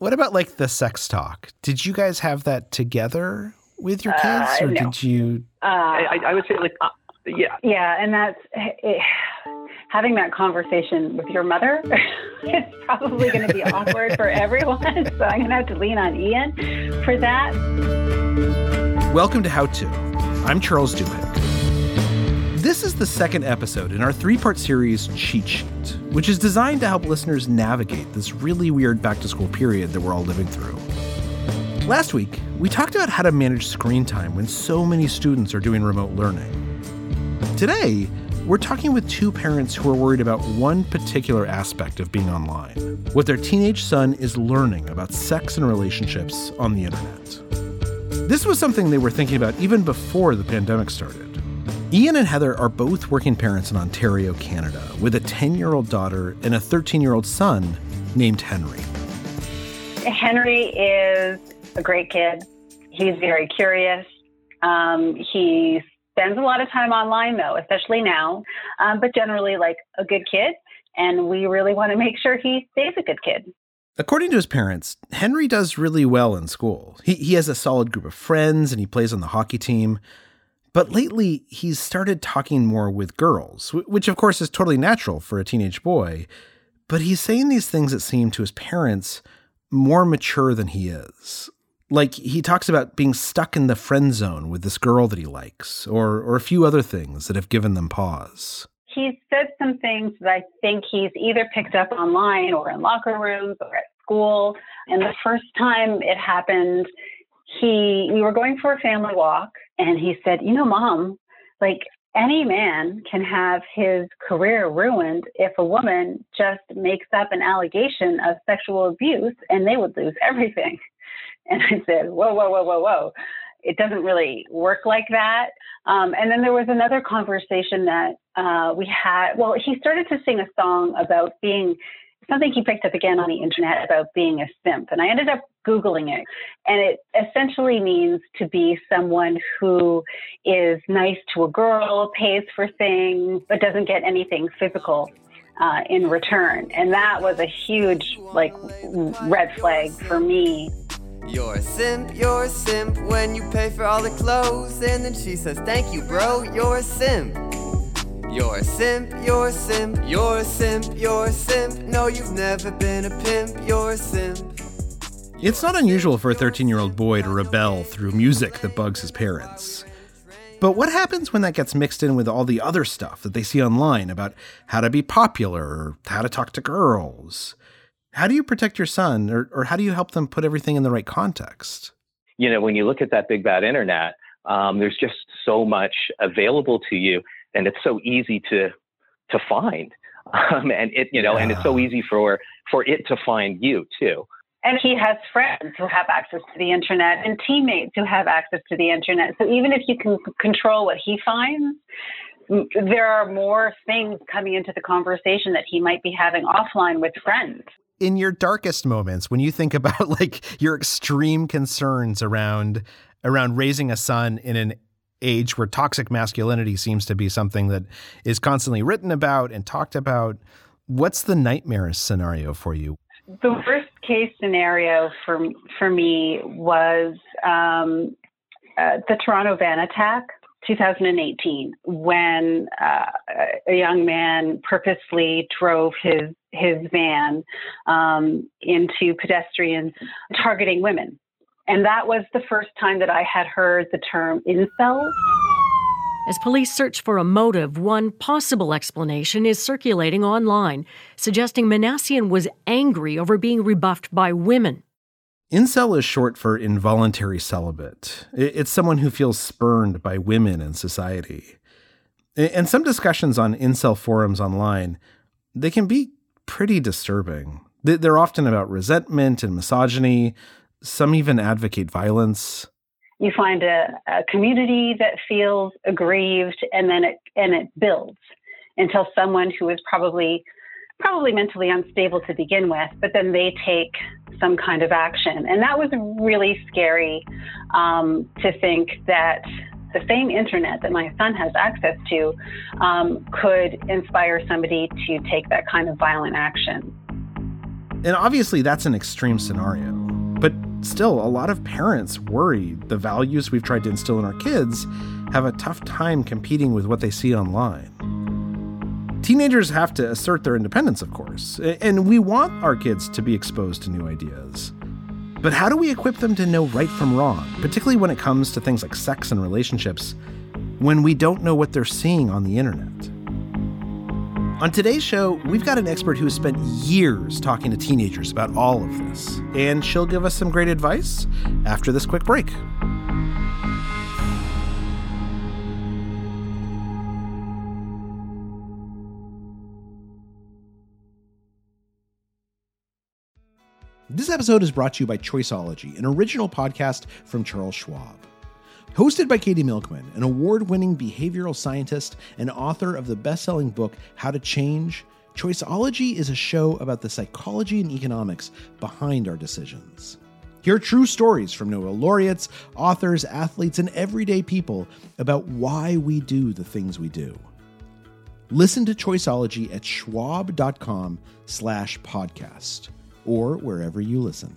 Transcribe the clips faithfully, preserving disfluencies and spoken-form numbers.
What about like the sex talk? Did you guys have that together with your kids uh, or no. did you? Uh, I, I would say like, uh, yeah. Yeah. And that's it, having that conversation with your mother is probably going to be awkward for everyone. So I'm going to have to lean on Ian for that. Welcome to How To. I'm Charles Duhigg. This is the second episode in our three-part series, Cheat Sheet, which is designed to help listeners navigate this really weird back-to-school period that we're all living through. Last week, we talked about how to manage screen time when so many students are doing remote learning. Today, we're talking with two parents who are worried about one particular aspect of being online, what their teenage son is learning about sex and relationships on the internet. This was something they were thinking about even before the pandemic started. Ian and Heather are both working parents in Ontario, Canada, with a ten-year-old daughter and a thirteen-year-old son named Henry. Henry is a great kid. He's very curious. Um, he spends a lot of time online, though, especially now, um, but generally like a good kid. And we really want to make sure he stays a good kid. According to his parents, Henry does really well in school. He, he has a solid group of friends and he plays on the hockey team. But lately, he's started talking more with girls, which, of course, is totally natural for a teenage boy. But he's saying these things that seem to his parents more mature than he is. Like, he talks about being stuck in the friend zone with this girl that he likes, or, or a few other things that have given them pause. He's said some things that I think he's either picked up online or in locker rooms or at school. And the first time it happened, He, we were going for a family walk, and he said, you know, Mom, like any man can have his career ruined if a woman just makes up an allegation of sexual abuse and they would lose everything. And I said, whoa, whoa, whoa, whoa, whoa. It doesn't really work like that. Um, and then there was another conversation that uh, we had. Well, he started to sing a song about being something he picked up again on the internet about being a simp. And I ended up Googling it. And it essentially means to be someone who is nice to a girl, pays for things, but doesn't get anything physical uh, in return. And that was a huge, like, red flag for me. You're a simp, you're a simp when you pay for all the clothes. And then she says, thank you, bro, you're a simp. You're a simp, you're a simp, you're a simp, you're a simp. No, you've never been a pimp, you're a simp. It's not unusual for a thirteen-year-old boy to rebel through music that bugs his parents. But what happens when that gets mixed in with all the other stuff that they see online about how to be popular, or how to talk to girls? How do you protect your son, or, or how do you help them put everything in the right context? You know, when you look at that big bad internet, um, there's just so much available to you. And it's so easy to to find, um, and it you know, yeah. and it's so easy for for it to find you too. And he has friends who have access to the internet, and teammates who have access to the internet. So even if you can control what he finds, there are more things coming into the conversation that he might be having offline with friends. In your darkest moments, when you think about like your extreme concerns around around raising a son in an age where toxic masculinity seems to be something that is constantly written about and talked about, what's the nightmare scenario for you? The worst case scenario for for me was um, uh, the Toronto van attack, two thousand eighteen, when uh, a young man purposely drove his his van um, into pedestrians, targeting women. And that was the first time that I had heard the term incels. As police search for a motive, one possible explanation is circulating online, suggesting Manassian was angry over being rebuffed by women. Incel is short for involuntary celibate. It's someone who feels spurned by women in society. And some discussions on incel forums online, they can be pretty disturbing. They're often about resentment and misogyny. Some even advocate violence. You find a, a community that feels aggrieved, and then it and it builds until someone who is probably probably mentally unstable to begin with, but then they take some kind of action. And that was really scary um, to think that the same internet that my son has access to um, could inspire somebody to take that kind of violent action. And obviously that's an extreme scenario, but still a lot of parents worry the values we've tried to instill in our kids have a tough time competing with what they see online. Teenagers have to assert their independence, of course, and we want our kids to be exposed to new ideas. But how do we equip them to know right from wrong, particularly when it comes to things like sex and relationships, when we don't know what they're seeing on the internet? On today's show, we've got an expert who has spent years talking to teenagers about all of this, and she'll give us some great advice after this quick break. This episode is brought to you by Choiceology, an original podcast from Charles Schwab. Hosted by Katie Milkman, an award-winning behavioral scientist and author of the best-selling book, How to Change, Choiceology is a show about the psychology and economics behind our decisions. Hear true stories from Nobel laureates, authors, athletes, and everyday people about why we do the things we do. Listen to Choiceology at schwab.com slash podcast. Or wherever you listen.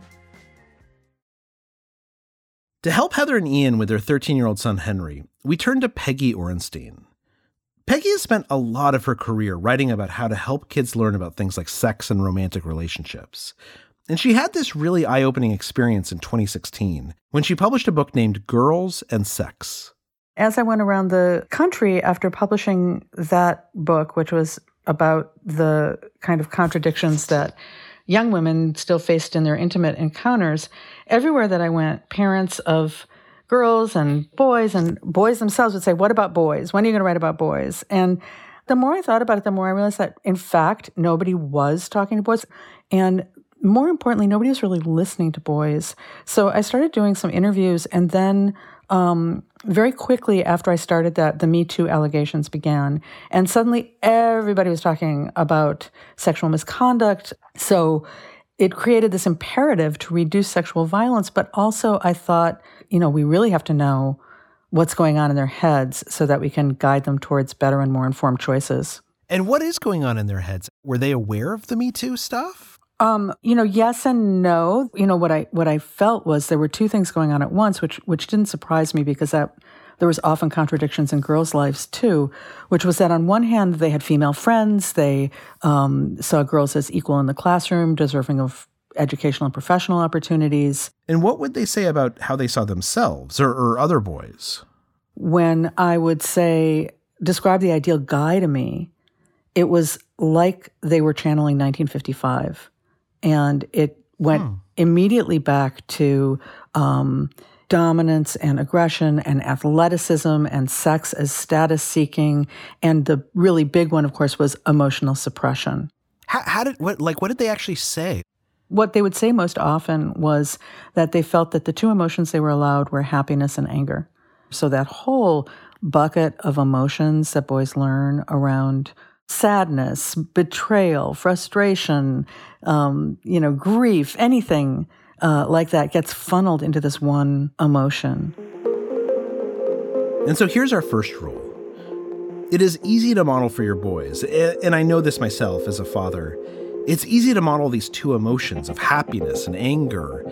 To help Heather and Ian with their thirteen-year-old son, Henry, we turn to Peggy Orenstein. Peggy has spent a lot of her career writing about how to help kids learn about things like sex and romantic relationships. And she had this really eye-opening experience in twenty sixteen when she published a book named Girls and Sex. As I went around the country after publishing that book, which was about the kind of contradictions that young women still faced in their intimate encounters, everywhere that I went, parents of girls and boys and boys themselves would say, what about boys? When are you going to write about boys? And the more I thought about it, the more I realized that, in fact, nobody was talking to boys. And more importantly, nobody was really listening to boys. So I started doing some interviews. And then um, very quickly after I started that, the Me Too allegations began. And suddenly everybody was talking about sexual misconduct. So it created this imperative to reduce sexual violence, but also I thought, you know, we really have to know what's going on in their heads so that we can guide them towards better and more informed choices. And what is going on in their heads? Were they aware of the Me Too stuff? Um, you know, yes and no. You know, what I what I felt was there were two things going on at once, which which didn't surprise me because that there was often contradictions in girls' lives, too, which was that on one hand, they had female friends. They um, saw girls as equal in the classroom, deserving of educational and professional opportunities. And what would they say about how they saw themselves or, or other boys? When I would say, describe the ideal guy to me, it was like they were channeling nineteen fifty-five. And it went hmm. immediately back to Um, dominance and aggression and athleticism and sex as status seeking. And the really big one, of course, was emotional suppression. How, how did, what, like, what did they actually say? What they would say most often was that they felt that the two emotions they were allowed were happiness and anger. So that whole bucket of emotions that boys learn around sadness, betrayal, frustration, um, you know, grief, anything Uh, like that gets funneled into this one emotion. And so here's our first rule. It is easy to model for your boys, and I know this myself as a father, it's easy to model these two emotions of happiness and anger,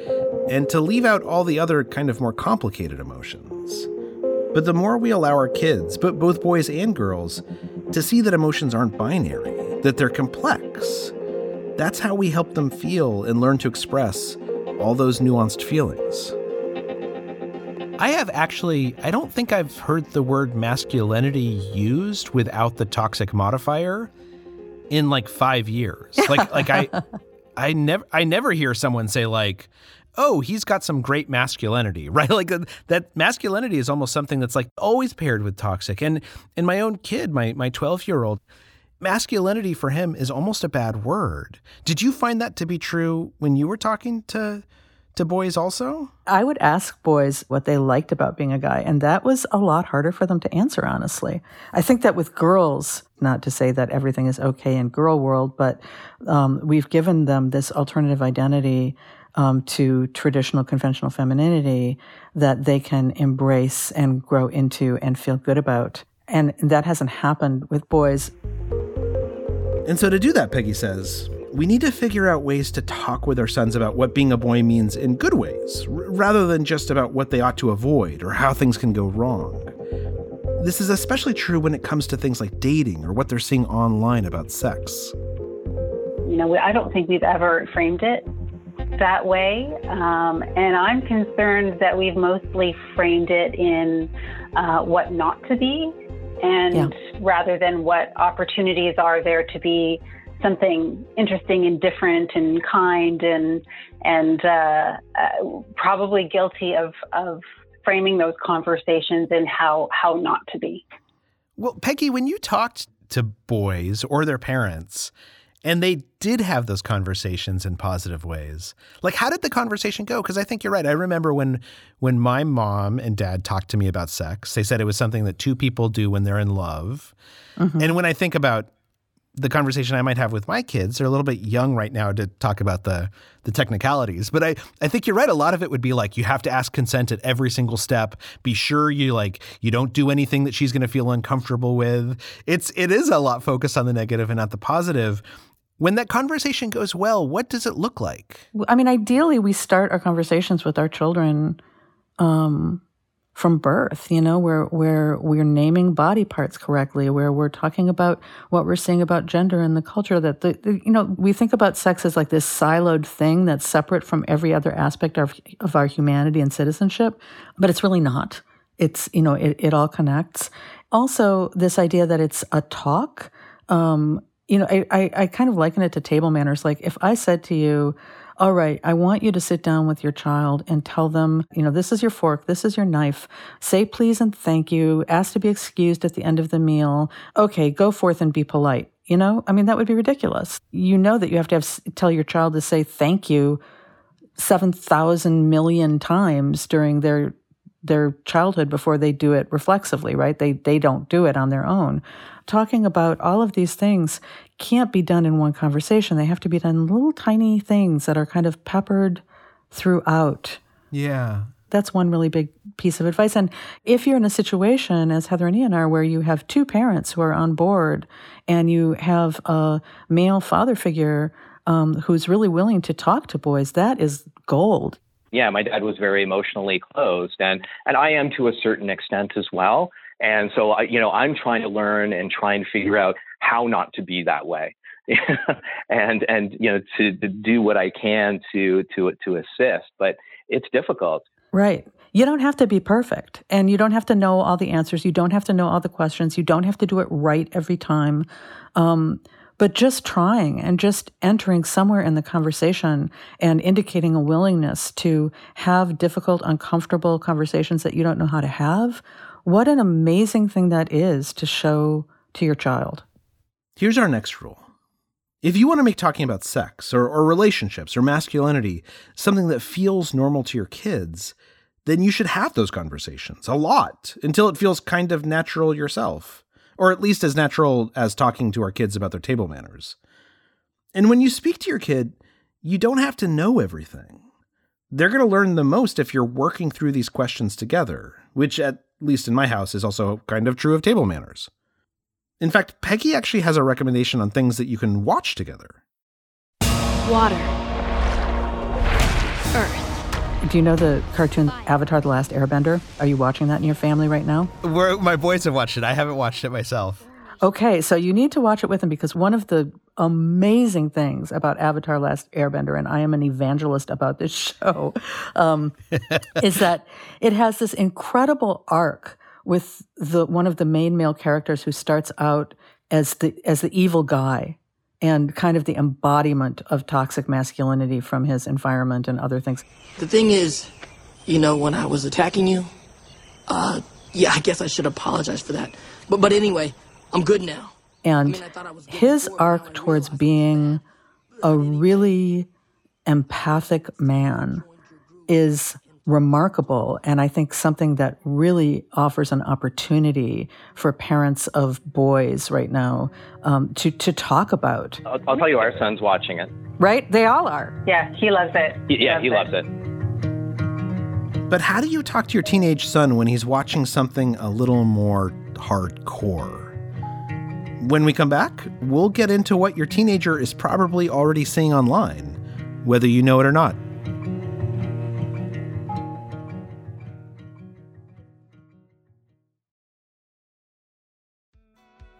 and to leave out all the other kind of more complicated emotions. But the more we allow our kids, but both boys and girls, to see that emotions aren't binary, that they're complex, that's how we help them feel and learn to express all those nuanced feelings. I have actually, I don't think I've heard the word masculinity used without the toxic modifier in like five years. Like, like I, I never, I never hear someone say like, oh, he's got some great masculinity, right? Like uh, that masculinity is almost something that's like always paired with toxic. And and my own kid, my my twelve year old, masculinity for him is almost a bad word. Did you find that to be true when you were talking to to boys also? I would ask boys what they liked about being a guy, and that was a lot harder for them to answer, honestly. I think that with girls, not to say that everything is okay in girl world, but um, we've given them this alternative identity um, to traditional conventional femininity that they can embrace and grow into and feel good about. And that hasn't happened with boys. And so to do that, Peggy says, we need to figure out ways to talk with our sons about what being a boy means in good ways, r- rather than just about what they ought to avoid or how things can go wrong. This is especially true when it comes to things like dating or what they're seeing online about sex. You know, I don't think we've ever framed it that way. Um, and I'm concerned that we've mostly framed it in uh, what not to be and yeah. rather than what opportunities are there to be something interesting and different and kind and and uh, uh, probably guilty of, of framing those conversations in how, how not to be. Well, Peggy, when you talked to boys or their parents and they did have those conversations in positive ways, like how did the conversation go? Because I think you're right. I remember when when my mom and dad talked to me about sex, they said it was something that two people do when they're in love. Mm-hmm. And when I think about the conversation I might have with my kids, they're a little bit young right now to talk about the the technicalities. But I, I think you're right. A lot of it would be like, you have to ask consent at every single step. Be sure you like, you don't do anything that she's going to feel uncomfortable with. It's, it is a lot focused on the negative and not the positive. When that conversation goes well, what does it look like? I mean, ideally we start our conversations with our children, um, from birth, you know, where, where we're naming body parts correctly, where we're talking about what we're seeing about gender and the culture that, the, the, you know, we think about sex as like this siloed thing that's separate from every other aspect of, of our humanity and citizenship, but it's really not. It's, you know, it, it all connects. Also, this idea that it's a talk, um, you know, I, I, I kind of liken it to table manners. Like if I said to you, all right, I want you to sit down with your child and tell them, you know, this is your fork, this is your knife. Say please and thank you. Ask to be excused at the end of the meal. Okay, go forth and be polite. You know, I mean, that would be ridiculous. You know that you have to have, tell your child to say thank you seven thousand million times during their their childhood before they do it reflexively, right? They they don't do it on their own. Talking about all of these things can't be done in one conversation. They have to be done in little tiny things that are kind of peppered throughout. Yeah. That's one really big piece of advice. And if you're in a situation, as Heather and Ian are, where you have two parents who are on board and you have a male father figure um, who's really willing to talk to boys, that is gold. Yeah, my dad was very emotionally closed, and, and I am to a certain extent as well. And so, I, you know, I'm trying to learn and try and figure out how not to be that way and, and, you know, to, to do what I can to, to, to assist, but it's difficult. Right. You don't have to be perfect, and you don't have to know all the answers. You don't have to know all the questions. You don't have to do it right every time. Um, But just trying and just entering somewhere in the conversation and indicating a willingness to have difficult, uncomfortable conversations that you don't know how to have, what an amazing thing that is to show to your child. Here's our next rule. If you want to make talking about sex or, or relationships or masculinity something that feels normal to your kids, then you should have those conversations a lot until it feels kind of natural yourself. Or at least as natural as talking to our kids about their table manners. And when you speak to your kid, you don't have to know everything. They're going to learn the most if you're working through these questions together, which at least in my house is also kind of true of table manners. In fact, Peggy actually has a recommendation on things that you can watch together. Water. Earth. Do you know the cartoon Avatar The Last Airbender? Are you watching that in your family right now? We're, my boys have watched it. I haven't watched it myself. Okay, so you need to watch it with them, because one of the amazing things about Avatar Last Airbender, and I am an evangelist about this show, um, is that it has this incredible arc with the one of the main male characters who starts out as the as the evil guy and kind of the embodiment of toxic masculinity from his environment and other things. The thing is, you know, when I was attacking you, uh, yeah, I guess I should apologize for that. But but anyway, I'm good now. And I mean, I I his arc towards being a really empathic man is remarkable, and I think something that really offers an opportunity for parents of boys right now um, to, to talk about. I'll, I'll tell you, our son's watching it. Right? They all are. Yeah, he loves it. He yeah, loves he loves it. it. But how do you talk to your teenage son when he's watching something a little more hardcore? When we come back, we'll get into what your teenager is probably already seeing online, whether you know it or not.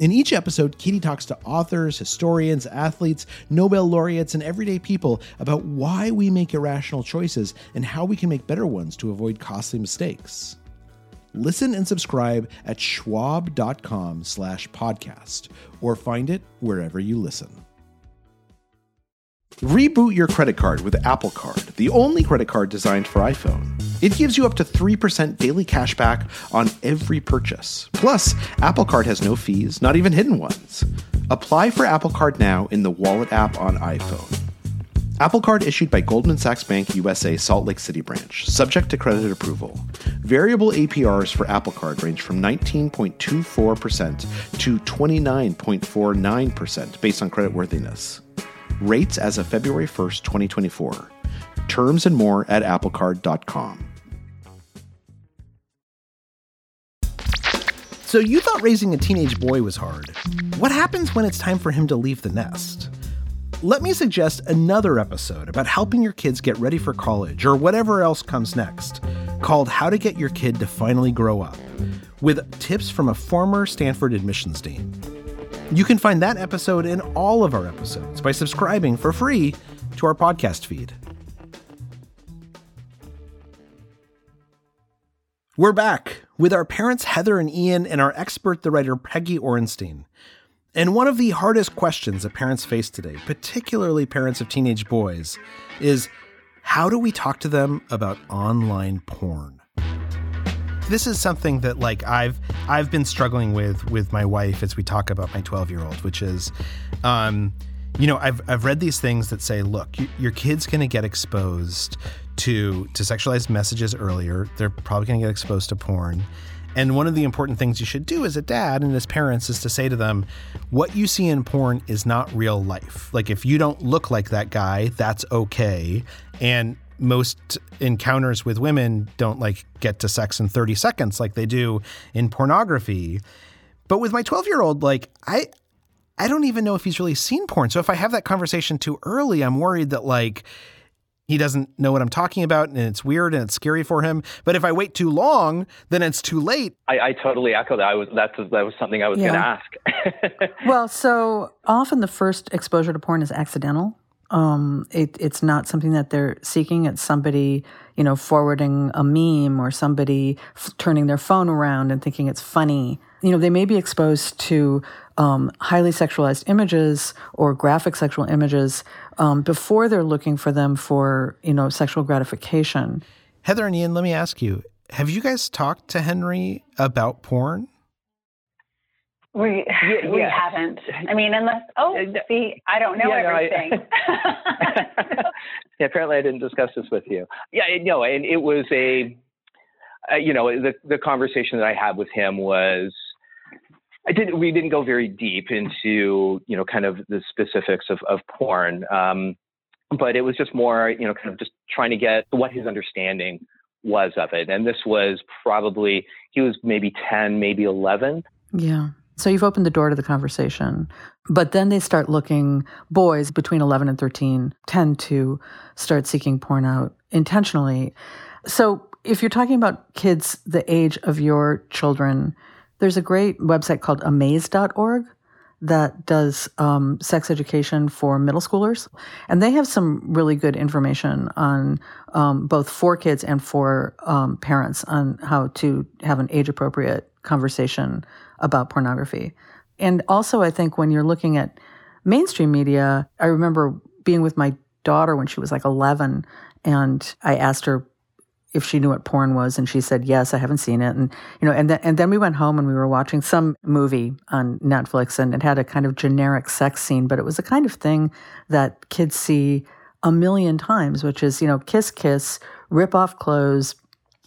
In each episode, Katie talks to authors, historians, athletes, Nobel laureates, and everyday people about why we make irrational choices and how we can make better ones to avoid costly mistakes. Listen and subscribe at schwab.com slash podcast or find it wherever you listen. Reboot your credit card with Apple Card, the only credit card designed for iPhone. It gives you up to three percent daily cash back on every purchase. Plus, Apple Card has no fees, not even hidden ones. Apply for Apple Card now in the Wallet app on iPhone. Apple Card issued by Goldman Sachs Bank U S A Salt Lake City branch, subject to credit approval. Variable A P Rs for Apple Card range from nineteen point two four percent to twenty-nine point four nine percent based on creditworthiness. Rates as of February first, twenty twenty-four. Terms and more at apple card dot com. So you thought raising a teenage boy was hard. What happens when it's time for him to leave the nest? Let me suggest another episode about helping your kids get ready for college or whatever else comes next, called How to Get Your Kid to Finally Grow Up, with tips from a former Stanford admissions dean. You can find that episode and all of our episodes by subscribing for free to our podcast feed. We're back with our parents, Heather and Ian, and our expert, the writer Peggy Orenstein. And one of the hardest questions that parents face today, particularly parents of teenage boys, is how do we talk to them about online porn? This is something that, like, I've I've been struggling with with my wife as we talk about my twelve-year-old, which is, um, you know, I've I've read these things that say, look, you, your kid's going to get exposed to to sexualized messages earlier. They're probably going to get exposed to porn. And one of the important things you should do as a dad and as parents is to say to them, what you see in porn is not real life. Like, if you don't look like that guy, that's okay. And most encounters with women don't, like, get to sex in thirty seconds like they do in pornography. But with my twelve-year-old, like, I I don't even know if he's really seen porn. So if I have that conversation too early, I'm worried that, like, he doesn't know what I'm talking about, and it's weird and it's scary for him. But if I wait too long, then it's too late. I, I totally echo that. I was, that's, that was something I was yeah. going to ask. Well, so often the first exposure to porn is accidental. Um, it, it's not something that they're seeking. It's somebody, you know, forwarding a meme or somebody f- turning their phone around and thinking it's funny. You know, they may be exposed to um, highly sexualized images or graphic sexual images um, before they're looking for them for, you know, sexual gratification. Heather and Ian, let me ask you, have you guys talked to Henry about porn? We yeah, we yeah. haven't. I mean, unless, oh, see, I don't know yeah, everything. No, I, yeah, apparently I didn't discuss this with you. Yeah, no, and it was a... uh, you know, the, the conversation that I had with him was, I did, we didn't go very deep into, you know, kind of the specifics of, of porn. Um, but it was just more, you know, kind of just trying to get what his understanding was of it. And this was probably, he was maybe ten, maybe eleven. Yeah. So you've opened the door to the conversation, but then they start looking, boys between eleven and thirteen tend to start seeking porn out intentionally. So if you're talking about kids the age of your children, there's a great website called amaze dot org that does um, sex education for middle schoolers. And they have some really good information on um, both for kids and for um, parents on how to have an age-appropriate conversation about pornography. And also, I think when you're looking at mainstream media, I remember being with my daughter when she was like eleven, and I asked her if she knew what porn was, and she said, yes, I haven't seen it. And, you know, and, th- and then we went home and we were watching some movie on Netflix, and it had a kind of generic sex scene, but it was the kind of thing that kids see a million times, which is, you know, kiss, kiss, rip off clothes,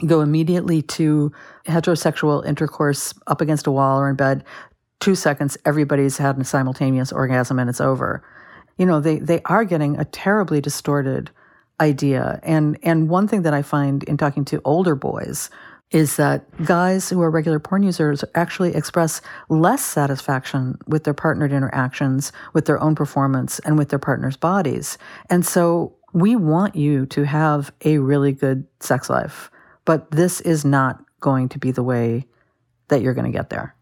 go immediately to heterosexual intercourse up against a wall or in bed. Two seconds, everybody's had a simultaneous orgasm and it's over. You know, they, they are getting a terribly distorted idea. And and one thing that I find in talking to older boys is that guys who are regular porn users actually express less satisfaction with their partnered interactions, with their own performance, and with their partner's bodies. And so we want you to have a really good sex life, but this is not going to be the way that you're going to get there.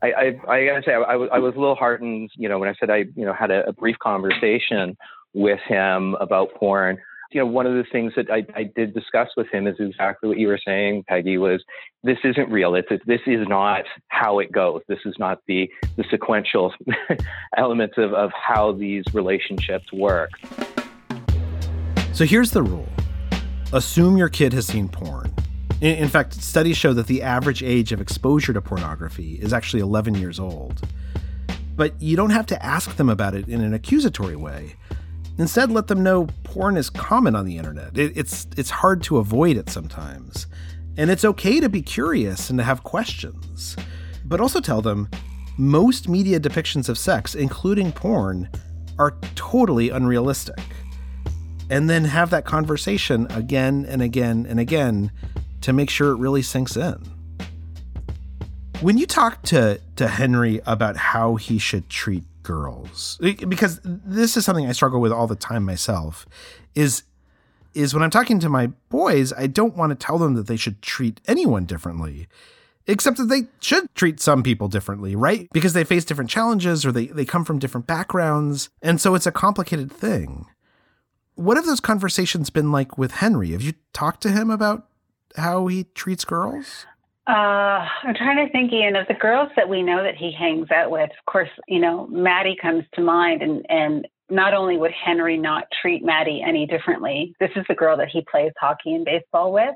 I, I, I gotta say, I, I, was, I was a little heartened, you know, when I said I, you know, had a, a brief conversation with him about porn. You know, one of the things that I, I did discuss with him is exactly what you were saying, Peggy, was this isn't real. It's, it, this is not how it goes. This is not the, the sequential elements of, of how these relationships work. So here's the rule. Assume your kid has seen porn. In, in fact, studies show that the average age of exposure to pornography is actually eleven years old. But you don't have to ask them about it in an accusatory way. Instead, let them know porn is common on the internet. It, it's it's hard to avoid it sometimes. And it's okay to be curious and to have questions. But also tell them most media depictions of sex, including porn, are totally unrealistic. And then have that conversation again and again and again to make sure it really sinks in. When you talk to, to Henry about how he should treat girls, because this is something I struggle with all the time myself, is is when I'm talking to my boys, I don't want to tell them that they should treat anyone differently, except that they should treat some people differently, right? Because they face different challenges or they, they come from different backgrounds. And so it's a complicated thing. What have those conversations been like with Henry? Have you talked to him about how he treats girls? Uh, I'm trying to think, Ian, of the girls that we know that he hangs out with. Of course, you know, Maddie comes to mind, and, and not only would Henry not treat Maddie any differently, this is the girl that he plays hockey and baseball with.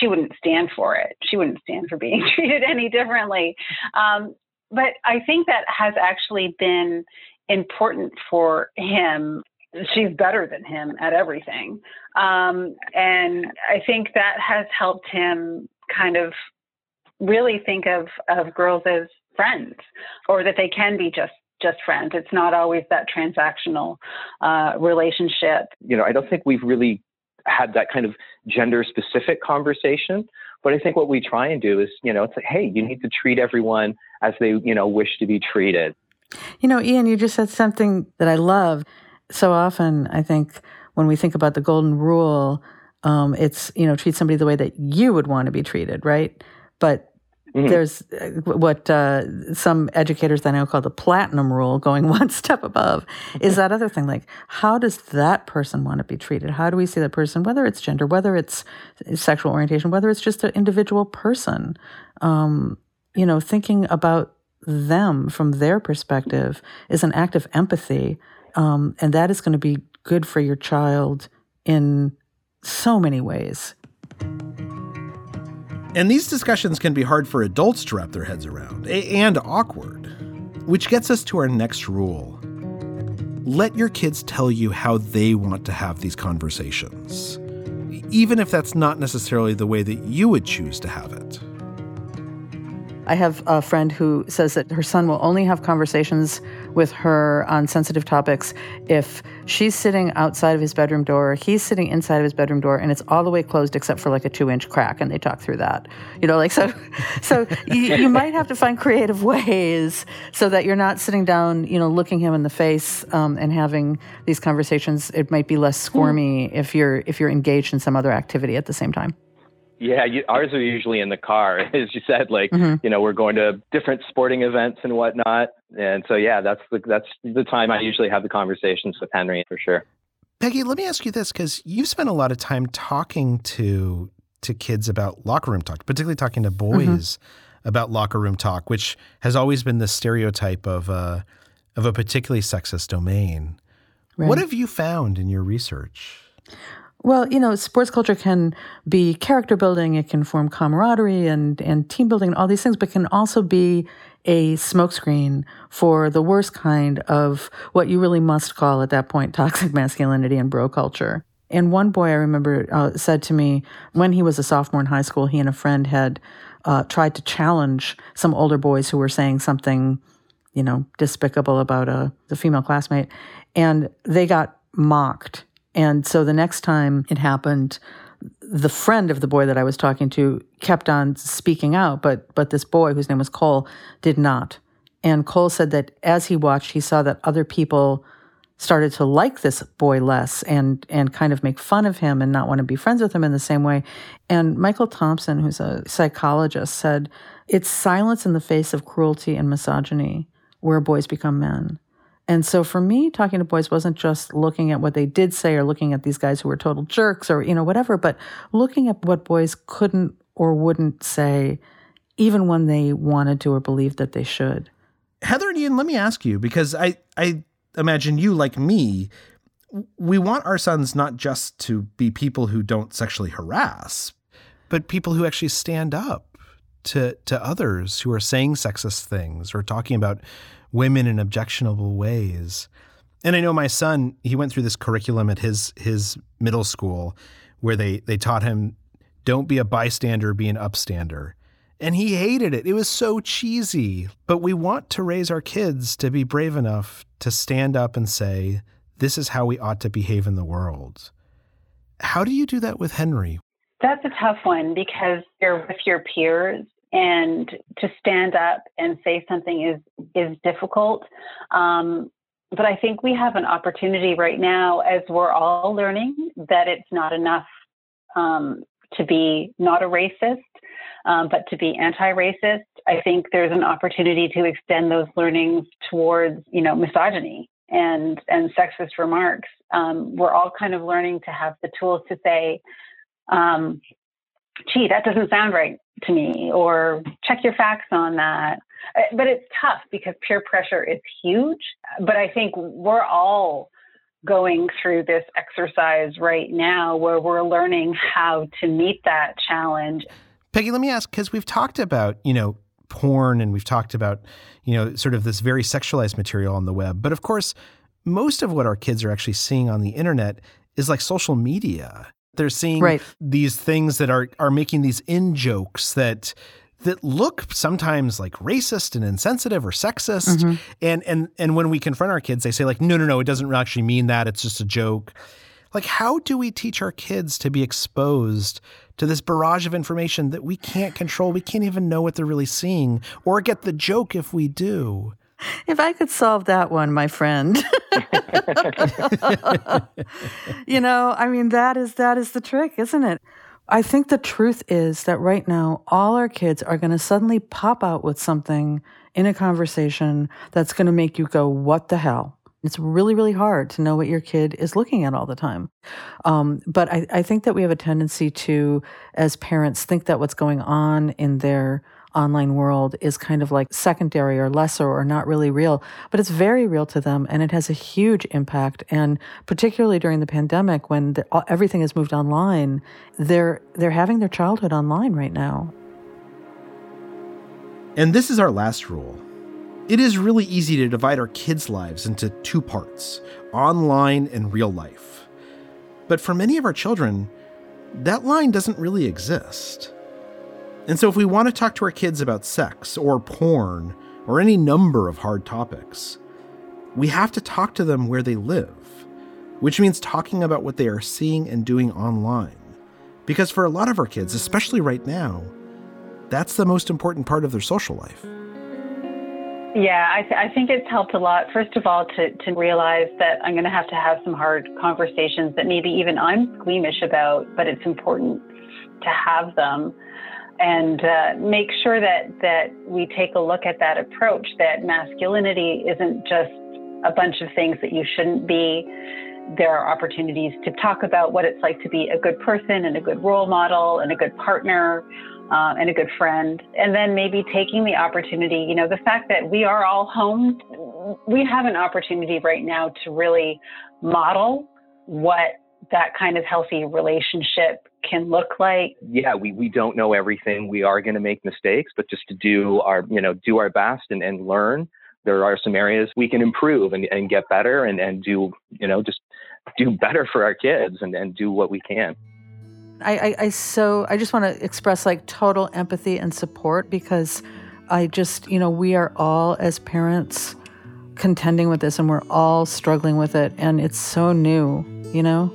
She wouldn't stand for it. She wouldn't stand for being treated any differently. Um, but I think that has actually been important for him. She's better than him at everything. Um, and I think that has helped him kind of really think of, of girls as friends, or that they can be just, just friends. It's not always that transactional uh, relationship. You know, I don't think we've really had that kind of gender specific conversation, but I think what we try and do is, you know, it's like, hey, you need to treat everyone as they, you know, wish to be treated. You know, Ian, you just said something that I love. So often, I think when we think about the golden rule, um, it's, you know, treat somebody the way that you would want to be treated, right? But mm-hmm. there's what uh, some educators that I know call the platinum rule, going one step above, is that other thing, like, how does that person want to be treated? How do we see that person, whether it's gender, whether it's sexual orientation, whether it's just an individual person, um, you know, thinking about them from their perspective is an act of empathy. Um, and that is going to be good for your child in so many ways. And these discussions can be hard for adults to wrap their heads around, and awkward, which gets us to our next rule. Let your kids tell you how they want to have these conversations. even if that's not necessarily the way that you would choose to have it. I have a friend who says that her son will only have conversations with her on sensitive topics if she's sitting outside of his bedroom door, he's sitting inside of his bedroom door, and it's all the way closed except for like a two-inch crack, and they talk through that. You know, like, so so you, you might have to find creative ways so that you're not sitting down, you know, looking him in the face um, and having these conversations. It might be less squirmy hmm. if you're if you're engaged in some other activity at the same time. Yeah, you, ours are usually in the car, as you said, like, mm-hmm. you know, we're going to different sporting events and whatnot. And so, yeah, that's the, that's the time I usually have the conversations with Henry, for sure. Peggy, let me ask you this, because you've spent a lot of time talking to to kids about locker room talk, particularly talking to boys mm-hmm. about locker room talk, which has always been the stereotype of a, of a particularly sexist domain. Right. What have you found in your research? Well, you know, sports culture can be character building, it can form camaraderie and, and team building and all these things, but can also be a smokescreen for the worst kind of what you really must call at that point toxic masculinity and bro culture. And one boy I remember uh, said to me when he was a sophomore in high school, he and a friend had uh, tried to challenge some older boys who were saying something, you know, despicable about a, a female classmate, and they got mocked. And so the next time it happened, the friend of the boy that I was talking to kept on speaking out, but but this boy, whose name was Cole, did not. And Cole said that as he watched, he saw that other people started to like this boy less and and kind of make fun of him and not want to be friends with him in the same way. And Michael Thompson, who's a psychologist, said, it's silence in the face of cruelty and misogyny where boys become men. And so for me, talking to boys wasn't just looking at what they did say or looking at these guys who were total jerks or, you know, whatever, but looking at what boys couldn't or wouldn't say even when they wanted to or believed that they should. Heather and Ian, let me ask you, because I, I imagine you, like me, we want our sons not just to be people who don't sexually harass, but people who actually stand up to to others who are saying sexist things or talking about women in objectionable ways. And I know my son, he went through this curriculum at his his middle school where they they taught him, don't be a bystander, be an upstander. And he hated it. It was so cheesy. But we want to raise our kids to be brave enough to stand up and say, this is how we ought to behave in the world. How do you do that with Henry? That's a tough one because you're with your peers. And to stand up and say something is is difficult. Um, but I think we have an opportunity right now as we're all learning that it's not enough um, to be not a racist, um, but to be anti-racist. I think there's an opportunity to extend those learnings towards, you know, misogyny and, and sexist remarks. Um, we're all kind of learning to have the tools to say, um, gee, that doesn't sound right to me, or check your facts on that. But it's tough because peer pressure is huge. But I think we're all going through this exercise right now where we're learning how to meet that challenge. Peggy, let me ask, because we've talked about, you know, porn and we've talked about, you know, sort of this very sexualized material on the web. But of course, most of what our kids are actually seeing on the internet is like social media. They're seeing right. these things that are are making these in-jokes that that look sometimes like racist and insensitive or sexist. Mm-hmm. And and and when we confront our kids, they say like, no, no, no, it doesn't actually mean that. It's just a joke. Like, how do we teach our kids to be exposed to this barrage of information that we can't control? We can't even know what they're really seeing or get the joke if we do. If I could solve that one, my friend. You know, I mean, that is that is the trick, isn't it? I think the truth is that right now, all our kids are going to suddenly pop out with something in a conversation that's going to make you go, what the hell? It's really, really hard to know what your kid is looking at all the time. Um, but I, I think that we have a tendency to, as parents, think that what's going on in their online world is kind of like secondary or lesser or not really real, but it's very real to them and it has a huge impact. And particularly during the pandemic when the, everything has moved online, they're they're having their childhood online right now. And this is our last rule. It is really easy to divide our kids' lives into two parts, online and real life. But for many of our children, that line doesn't really exist. And so if we want to talk to our kids about sex or porn or any number of hard topics, we have to talk to them where they live, which means talking about what they are seeing and doing online. Because for a lot of our kids, especially right now, that's the most important part of their social life. Yeah, I, th- I think it's helped a lot, first of all, to, to realize that I'm going to have to have some hard conversations that maybe even I'm squeamish about, but it's important to have them. And uh, make sure that, that we take a look at that approach, that masculinity isn't just a bunch of things that you shouldn't be. There are opportunities to talk about what it's like to be a good person and a good role model and a good partner uh, and a good friend. And then maybe taking the opportunity, you know, the fact that we are all home, we have an opportunity right now to really model what that kind of healthy relationship can look like. Yeah, we, we don't know everything. We are going to make mistakes, but just to do our, you know, do our best and, and learn. There are some areas we can improve and, and get better and, and do, you know, just do better for our kids and, and do what we can. I, I, I so I just want to express like total empathy and support, because I just, you know, we are all as parents contending with this and we're all struggling with it. And it's so new, you know?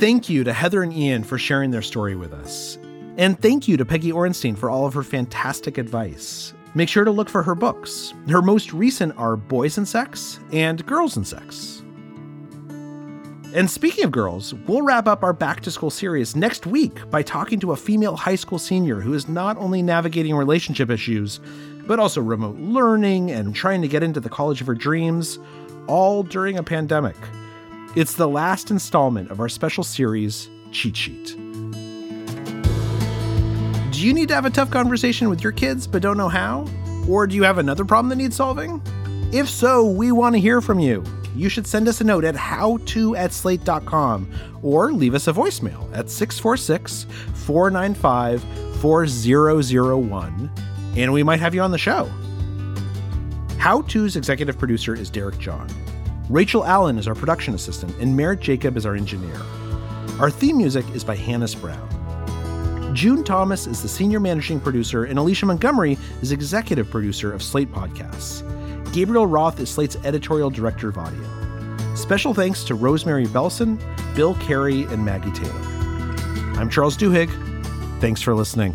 Thank you to Heather and Ian for sharing their story with us. And thank you to Peggy Orenstein for all of her fantastic advice. Make sure to look for her books. Her most recent are Boys and Sex and Girls and Sex. And speaking of girls, we'll wrap up our back to school series next week by talking to a female high school senior who is not only navigating relationship issues, but also remote learning and trying to get into the college of her dreams, all during a pandemic. It's the last installment of our special series, Cheat Sheet. Do you need to have a tough conversation with your kids but don't know how? Or do you have another problem that needs solving? If so, we want to hear from you. You should send us a note at howto at slate dot com or leave us a voicemail at six four six, four nine five, four zero zero one, and we might have you on the show. How To's executive producer is Derek John. Rachel Allen is our production assistant, and Merritt Jacob is our engineer. Our theme music is by Hannes Brown. June Thomas is the senior managing producer, and Alicia Montgomery is executive producer of Slate Podcasts. Gabriel Roth is Slate's editorial director of audio. Special thanks to Rosemary Belson, Bill Carey, and Maggie Taylor. I'm Charles Duhigg. Thanks for listening.